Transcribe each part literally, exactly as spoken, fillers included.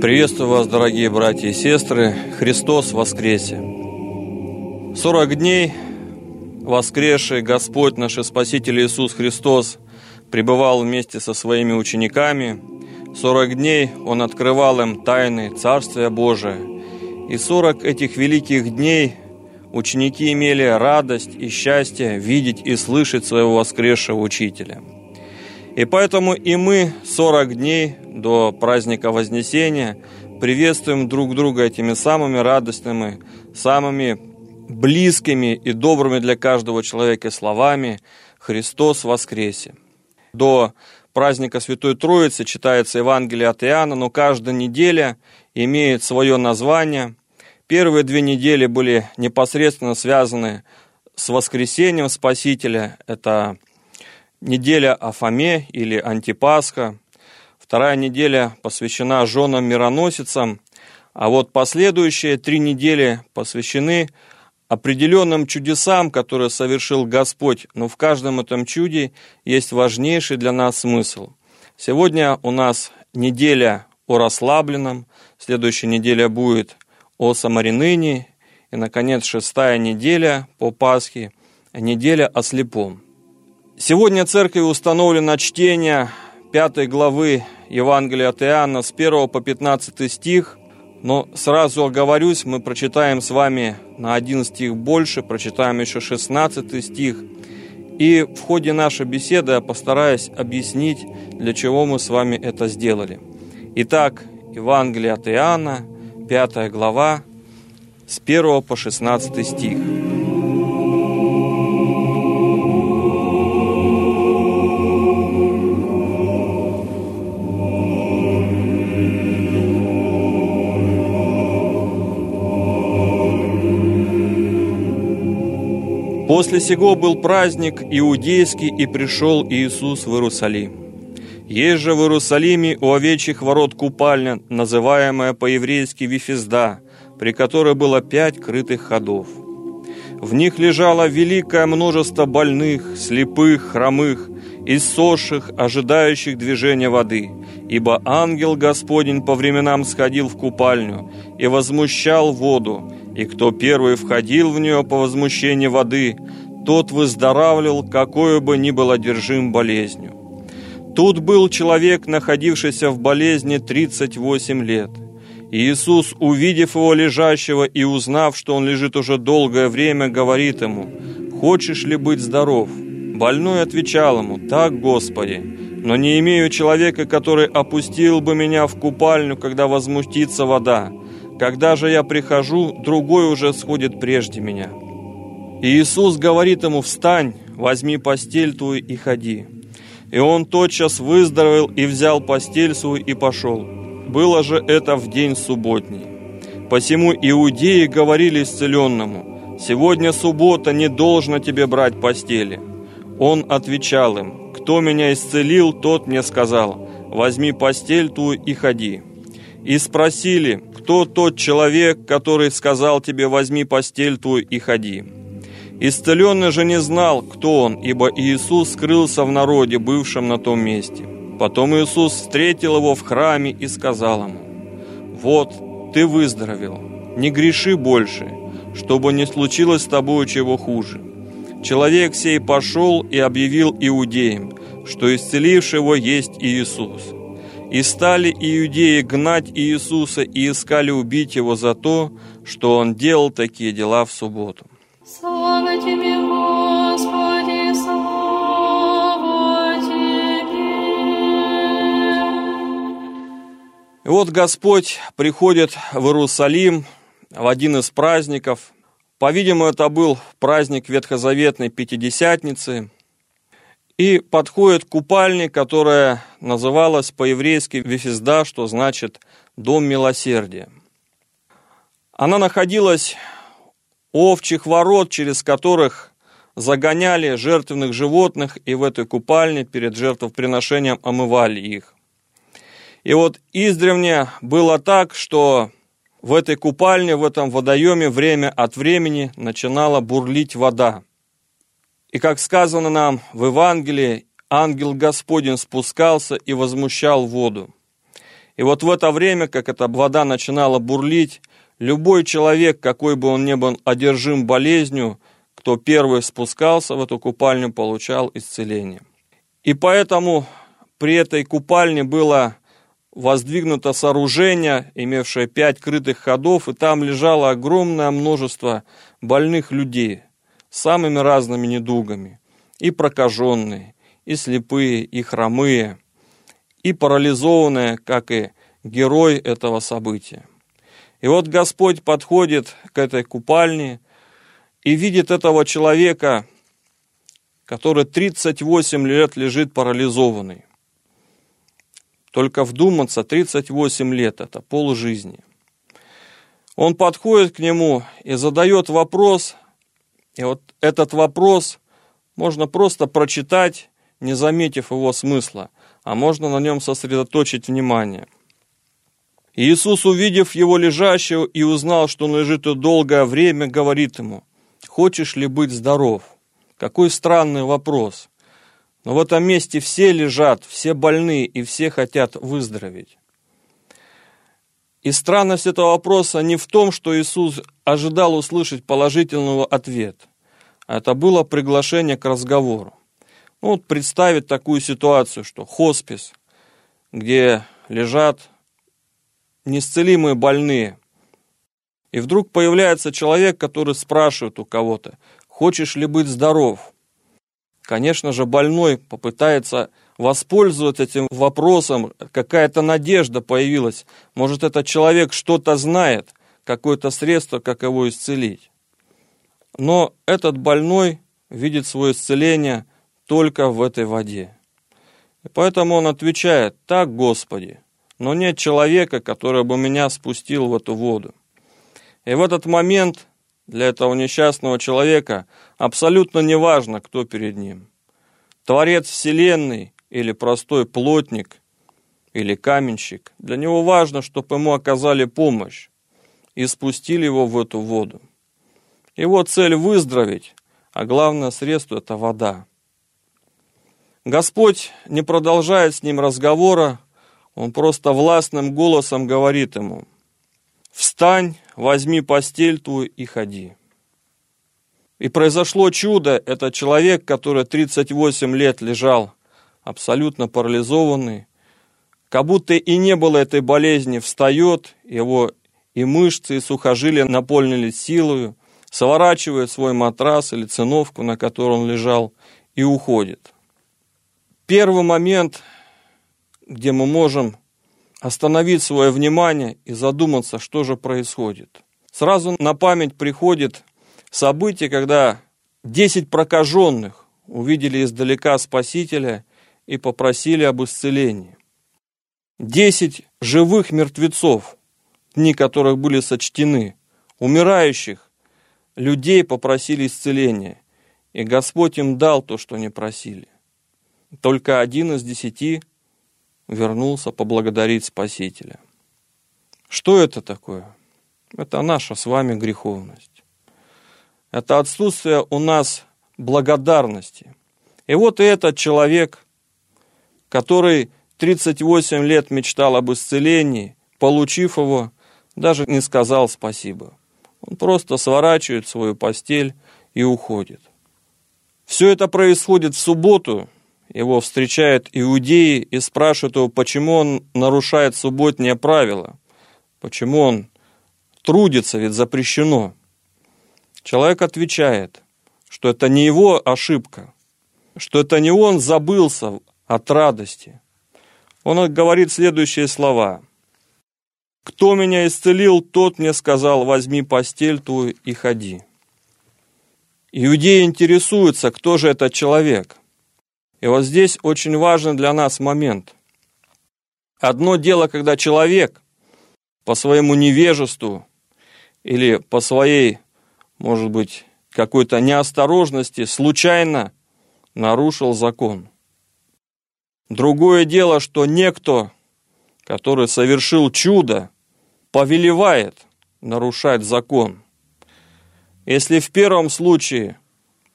Приветствую вас, дорогие братья и сестры. Христос воскресе! Сорок дней воскресший Господь наш и Спаситель Иисус Христос пребывал вместе со Своими учениками. Сорок дней Он открывал им тайны Царствия Божия. И сорок этих великих дней ученики имели радость и счастье видеть и слышать своего воскресшего Учителя. И поэтому и мы сорок дней до праздника Вознесения приветствуем друг друга этими самыми радостными, самыми близкими и добрыми для каждого человека словами «Христос воскресе!». До праздника Святой Троицы читается Евангелие от Иоанна, но каждая неделя имеет свое название. Первые две недели были непосредственно связаны с воскресением Спасителя, это неделя о Фоме или Антипасха. Вторая неделя посвящена женам-мироносицам. А вот последующие три недели посвящены определенным чудесам, которые совершил Господь. Но в каждом этом чуде есть важнейший для нас смысл. Сегодня у нас неделя о расслабленном, следующая неделя будет о самарянине, и, наконец, шестая неделя по Пасхе, неделя о слепом. Сегодня Церковью установлено чтение пятой главы Евангелия от Иоанна с первого по пятнадцатый стих. Но сразу оговорюсь, мы прочитаем с вами на один стих больше, прочитаем еще шестнадцатый стих. И в ходе нашей беседы я постараюсь объяснить, для чего мы с вами это сделали. Итак, Евангелие от Иоанна, пятая глава, с первого по шестнадцатый стих. «После сего был праздник иудейский, и пришел Иисус в Иерусалим. Есть же в Иерусалиме у овечьих ворот купальня, называемая по-еврейски Вифезда, при которой было пять крытых ходов. В них лежало великое множество больных, слепых, хромых, иссохших, ожидающих движения воды, ибо ангел Господень по временам сходил в купальню и возмущал воду, и кто первый входил в нее по возмущению воды, тот выздоравливал, какой бы ни был одержим болезнью. Тут был человек, находившийся в болезни тридцать восемь лет. Иисус, увидев его лежащего и узнав, что он лежит уже долгое время, говорит ему: «Хочешь ли быть здоров?» Больной отвечал ему: «Так, Господи, но не имею человека, который опустил бы меня в купальню, когда возмутится вода. Когда же я прихожу, другой уже сходит прежде меня». И Иисус говорит ему: «Встань, возьми постель твою и ходи». И он тотчас выздоровел и взял постель свою и пошел. Было же это в день субботний. Посему иудеи говорили исцеленному: «Сегодня суббота, не должно тебе брать постели». Он отвечал им: «Кто меня исцелил, тот мне сказал: возьми постель твою и ходи». И спросили: «Кто тот человек, который сказал тебе: возьми постель твою и ходи?» Исцеленный же не знал, кто он, ибо Иисус скрылся в народе, бывшем на том месте. Потом Иисус встретил его в храме и сказал ему: «Вот, ты выздоровел, не греши больше, чтобы не случилось с тобой чего хуже». Человек сей пошел и объявил иудеям, что исцеливший его есть Иисус. И стали иудеи гнать Иисуса и искали убить его за то, что он делал такие дела в субботу. Слава тебе, Господи, слава тебе. И вот Господь приходит в Иерусалим в один из праздников. По-видимому, это был праздник ветхозаветной Пятидесятницы. И подходит к купальне, которая называлась по-еврейски Вифезда, что значит «дом милосердия». Она находилась у овечьих ворот, через которых загоняли жертвенных животных, и в этой купальне перед жертвоприношением омывали их. И вот издревле было так, что в этой купальне, в этом водоеме время от времени начинала бурлить вода. И, как сказано нам в Евангелии, ангел Господень спускался и возмущал воду. И вот в это время, как эта вода начинала бурлить, любой человек, какой бы он ни был одержим болезнью, кто первый спускался в эту купальню, получал исцеление. И поэтому при этой купальне было воздвигнуто сооружение, имевшее пять крытых ходов, и там лежало огромное множество больных людей с самыми разными недугами. И прокаженные, и слепые, и хромые, и парализованные, как и герой этого события. И вот Господь подходит к этой купальне и видит этого человека, который тридцать восемь лет лежит парализованный. Только вдуматься, тридцать восемь лет – это полжизни. Он подходит к нему и задает вопрос, и вот этот вопрос можно просто прочитать, не заметив его смысла, а можно на нем сосредоточить внимание. Иисус, увидев его лежащего и узнал, что он лежит и долгое время, говорит ему: «Хочешь ли быть здоров?» Какой странный вопрос. Но в этом месте все лежат, все больны и все хотят выздороветь. И странность этого вопроса не в том, что Иисус ожидал услышать положительного ответа. Это было приглашение к разговору. Ну, вот представить такую ситуацию, что хоспис, где лежат неисцелимые больные, и вдруг появляется человек, который спрашивает у кого-то: «Хочешь ли быть здоров?» Конечно же, больной попытается воспользоваться этим вопросом, какая-то надежда появилась. Может, этот человек что-то знает, какое-то средство, как его исцелить. Но этот больной видит свое исцеление только в этой воде. И поэтому он отвечает: «Так, Господи, но нет человека, который бы меня спустил в эту воду». И в этот момент для этого несчастного человека абсолютно не важно, кто перед ним. Творец Вселенной или простой плотник, или каменщик. Для него важно, чтобы ему оказали помощь и спустили его в эту воду. Его цель – выздороветь, а главное средство – это вода. Господь не продолжает с ним разговора, он просто властным голосом говорит ему: «Встань, возьми постель твою и ходи». И произошло чудо. Этот человек, который тридцать восемь лет лежал, абсолютно парализованный, как будто и не было этой болезни, встает, его и мышцы, и сухожилия наполнились силою, сворачивает свой матрас или циновку, на которой он лежал, и уходит. Первый момент, где мы можем остановить свое внимание и задуматься, что же происходит. Сразу на память приходит событие, когда десять прокаженных увидели издалека Спасителя и попросили об исцелении. десять живых мертвецов, дни которых были сочтены, умирающих людей попросили исцеления, и Господь им дал то, что они просили. Только один из десяти вернулся поблагодарить Спасителя. Что это такое? Это наша с вами греховность. Это отсутствие у нас благодарности. И вот и этот человек, который тридцать восемь лет мечтал об исцелении, получив его, даже не сказал спасибо. Он просто сворачивает свою постель и уходит. Все это происходит в субботу. Его встречают иудеи и спрашивают его, почему он нарушает субботнее правило, почему он трудится, ведь запрещено. Человек отвечает, что это не его ошибка, что это не он забылся от радости. Он говорит следующие слова: «Кто меня исцелил, тот мне сказал: возьми постель твою и ходи». Иудеи интересуются, кто же этот человек. И вот здесь очень важен для нас момент. Одно дело, когда человек по своему невежеству или по своей, может быть, какой-то неосторожности случайно нарушил закон. Другое дело, что некто, который совершил чудо, повелевает нарушать закон. Если в первом случае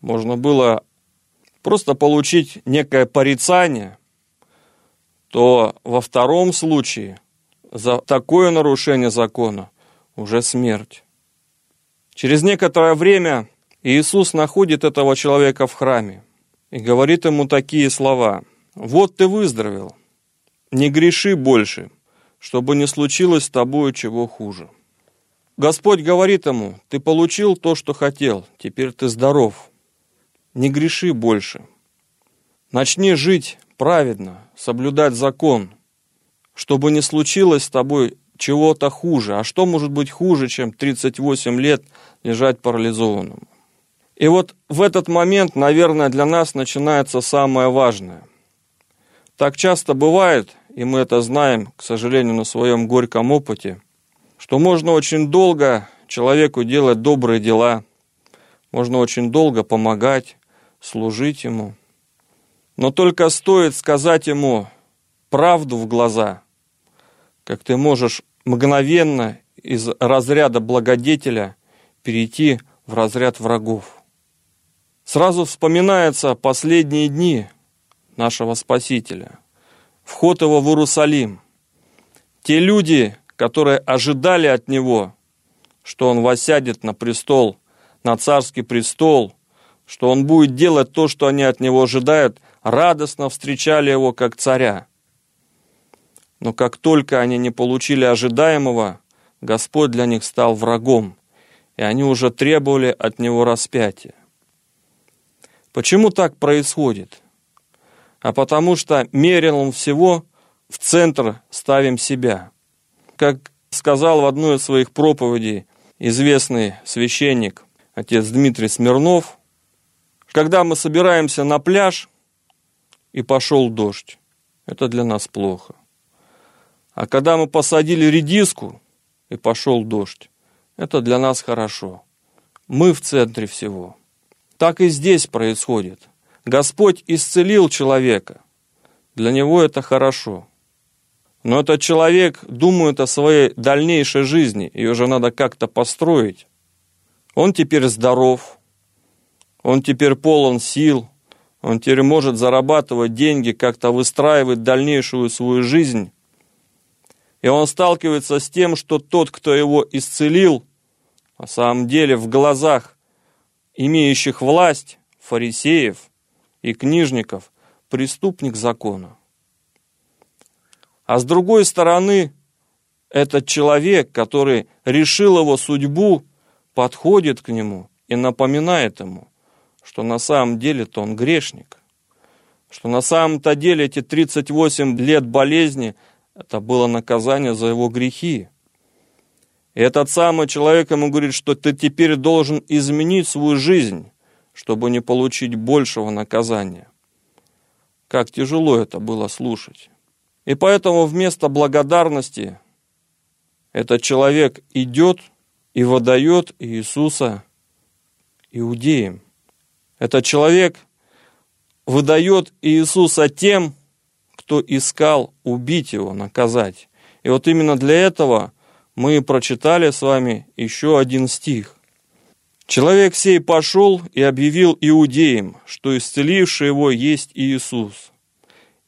можно было просто получить некое порицание, то во втором случае за такое нарушение закона уже смерть. Через некоторое время Иисус находит этого человека в храме и говорит ему такие слова: «Вот ты выздоровел, не греши больше, чтобы не случилось с тобою чего хуже». Господь говорит ему: «Ты получил то, что хотел, теперь ты здоров. Не греши больше. Начни жить праведно, соблюдать закон, чтобы не случилось с тобой чего-то хуже». А что может быть хуже, чем тридцать восемь лет лежать парализованным? И вот в этот момент, наверное, для нас начинается самое важное. Так часто бывает, и мы это знаем, к сожалению, на своем горьком опыте, что можно очень долго человеку делать добрые дела, можно очень долго помогать, служить ему. Но только стоит сказать ему правду в глаза, как ты можешь мгновенно из разряда благодетеля перейти в разряд врагов. Сразу вспоминаются последние дни нашего Спасителя, вход его в Иерусалим. Те люди, которые ожидали от него, что он воссядет на престол, на царский престол, что он будет делать то, что они от него ожидают, радостно встречали его как царя. Но как только они не получили ожидаемого, Господь для них стал врагом, и они уже требовали от него распятия. Почему так происходит? А потому что мерилом всего в центр ставим себя. Как сказал в одной из своих проповедей известный священник, отец Дмитрий Смирнов, когда мы собираемся на пляж и пошел дождь, это для нас плохо. А когда мы посадили редиску и пошел дождь, это для нас хорошо. Мы в центре всего. Так и здесь происходит. Господь исцелил человека. Для него это хорошо. Но этот человек думает о своей дальнейшей жизни, ее же надо как-то построить. Он теперь здоров, он теперь полон сил, он теперь может зарабатывать деньги, как-то выстраивать дальнейшую свою жизнь. И он сталкивается с тем, что тот, кто его исцелил, на самом деле в глазах имеющих власть, фарисеев и книжников, преступник закона. А с другой стороны, этот человек, который решил его судьбу, подходит к нему и напоминает ему, что на самом деле-то он грешник, что на самом-то деле эти тридцать восемь лет болезни – это было наказание за его грехи. И этот самый человек ему говорит, что ты теперь должен изменить свою жизнь, чтобы не получить большего наказания. Как тяжело это было слушать. И поэтому вместо благодарности этот человек идет и выдает Иисуса иудеям. Этот человек выдает Иисуса тем, кто искал убить его, наказать. И вот именно для этого мы прочитали с вами еще один стих. «Человек сей пошел и объявил иудеям, что исцеливший его есть Иисус.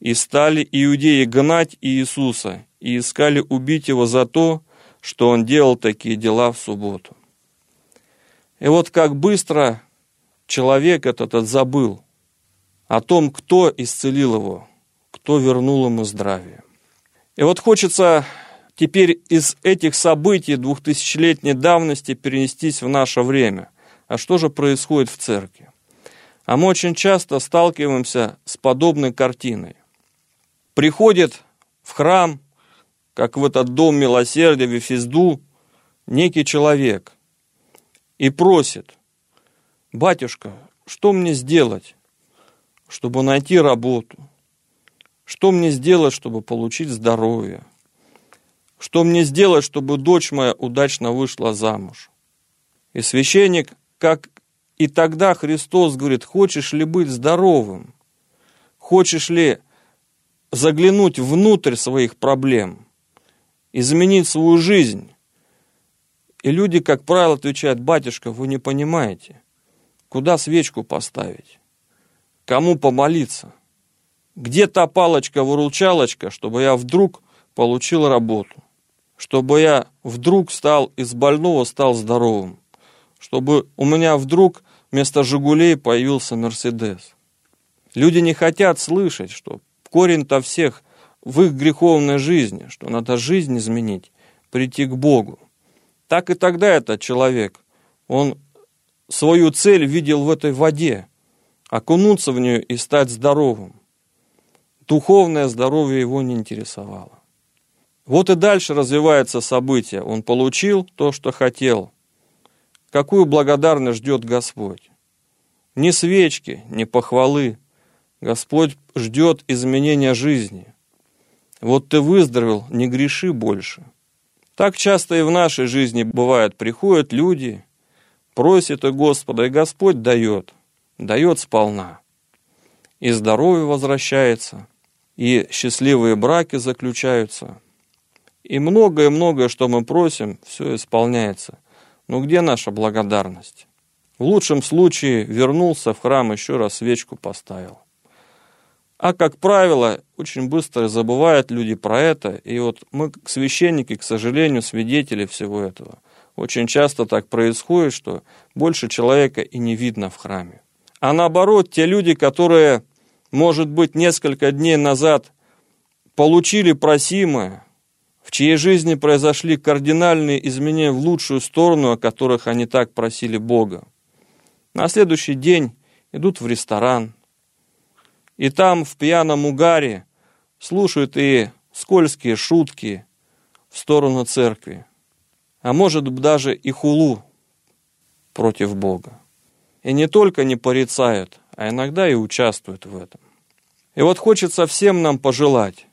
И стали иудеи гнать Иисуса, и искали убить его за то, что он делал такие дела в субботу». И вот как быстро человек этот забыл о том, кто исцелил его, кто вернул ему здравие. И вот хочется теперь из этих событий двухтысячелетней давности перенестись в наше время. А что же происходит в церкви? А мы очень часто сталкиваемся с подобной картиной. Приходит в храм, как в этот дом милосердия, в Вифезду, некий человек и просит: «Батюшка, что мне сделать, чтобы найти работу? Что мне сделать, чтобы получить здоровье? Что мне сделать, чтобы дочь моя удачно вышла замуж?» И священник, как и тогда Христос, говорит: «Хочешь ли быть здоровым? Хочешь ли заглянуть внутрь своих проблем, изменить свою жизнь?» И люди, как правило, отвечают: «Батюшка, вы не понимаете, куда свечку поставить, кому помолиться, где та палочка-выручалочка, чтобы я вдруг получил работу, чтобы я вдруг стал из больного, стал здоровым, чтобы у меня вдруг вместо «Жигулей» появился «Мерседес». Люди не хотят слышать, что корень-то всех в их греховной жизни, что надо жизнь изменить, прийти к Богу. Так и тогда этот человек, он свою цель видел в этой воде, окунуться в нее и стать здоровым. Духовное здоровье его не интересовало. Вот и дальше развивается событие. Он получил то, что хотел. Какую благодарность ждет Господь? Ни свечки, ни похвалы. Господь ждет изменения жизни. Вот ты выздоровел, не греши больше. Так часто и в нашей жизни бывает. Приходят люди, просят у Господа, и Господь дает. Дает сполна. И здоровье возвращается, и счастливые браки заключаются. И многое-многое, что мы просим, все исполняется. Но где наша благодарность? В лучшем случае вернулся в храм, еще раз свечку поставил. А, как правило, очень быстро забывают люди про это. И вот мы, священники, к сожалению, свидетели всего этого. Очень часто так происходит, что больше человека и не видно в храме. А наоборот, те люди, которые, может быть, несколько дней назад получили просимое, в чьей жизни произошли кардинальные изменения в лучшую сторону, о которых они так просили Бога, на следующий день идут в ресторан, и там в пьяном угаре слушают и скользкие шутки в сторону церкви, а может даже и хулу против Бога. И не только не порицают, а иногда и участвуют в этом. И вот хочется всем нам пожелать.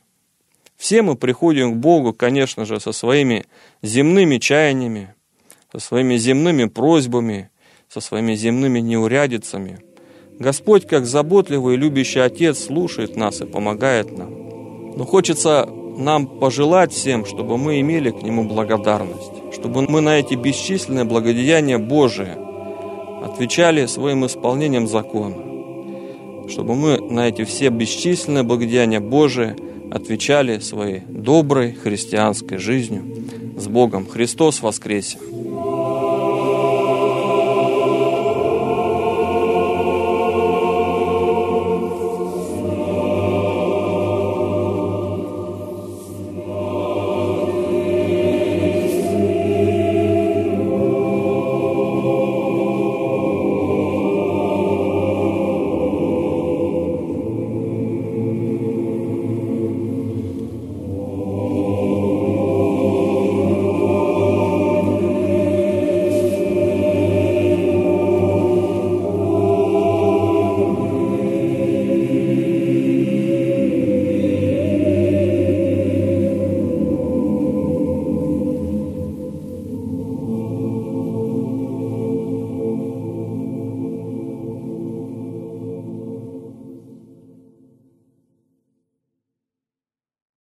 Все мы приходим к Богу, конечно же, со своими земными чаяниями, со своими земными просьбами, со своими земными неурядицами. Господь, как заботливый и любящий Отец, слушает нас и помогает нам. Но хочется нам пожелать всем, чтобы мы имели к Нему благодарность, чтобы мы на эти бесчисленные благодеяния Божии отвечали своим исполнением закона, чтобы мы на эти все бесчисленные благодеяния Божии отвечали своей доброй христианской жизнью. С Богом! Христос воскресе!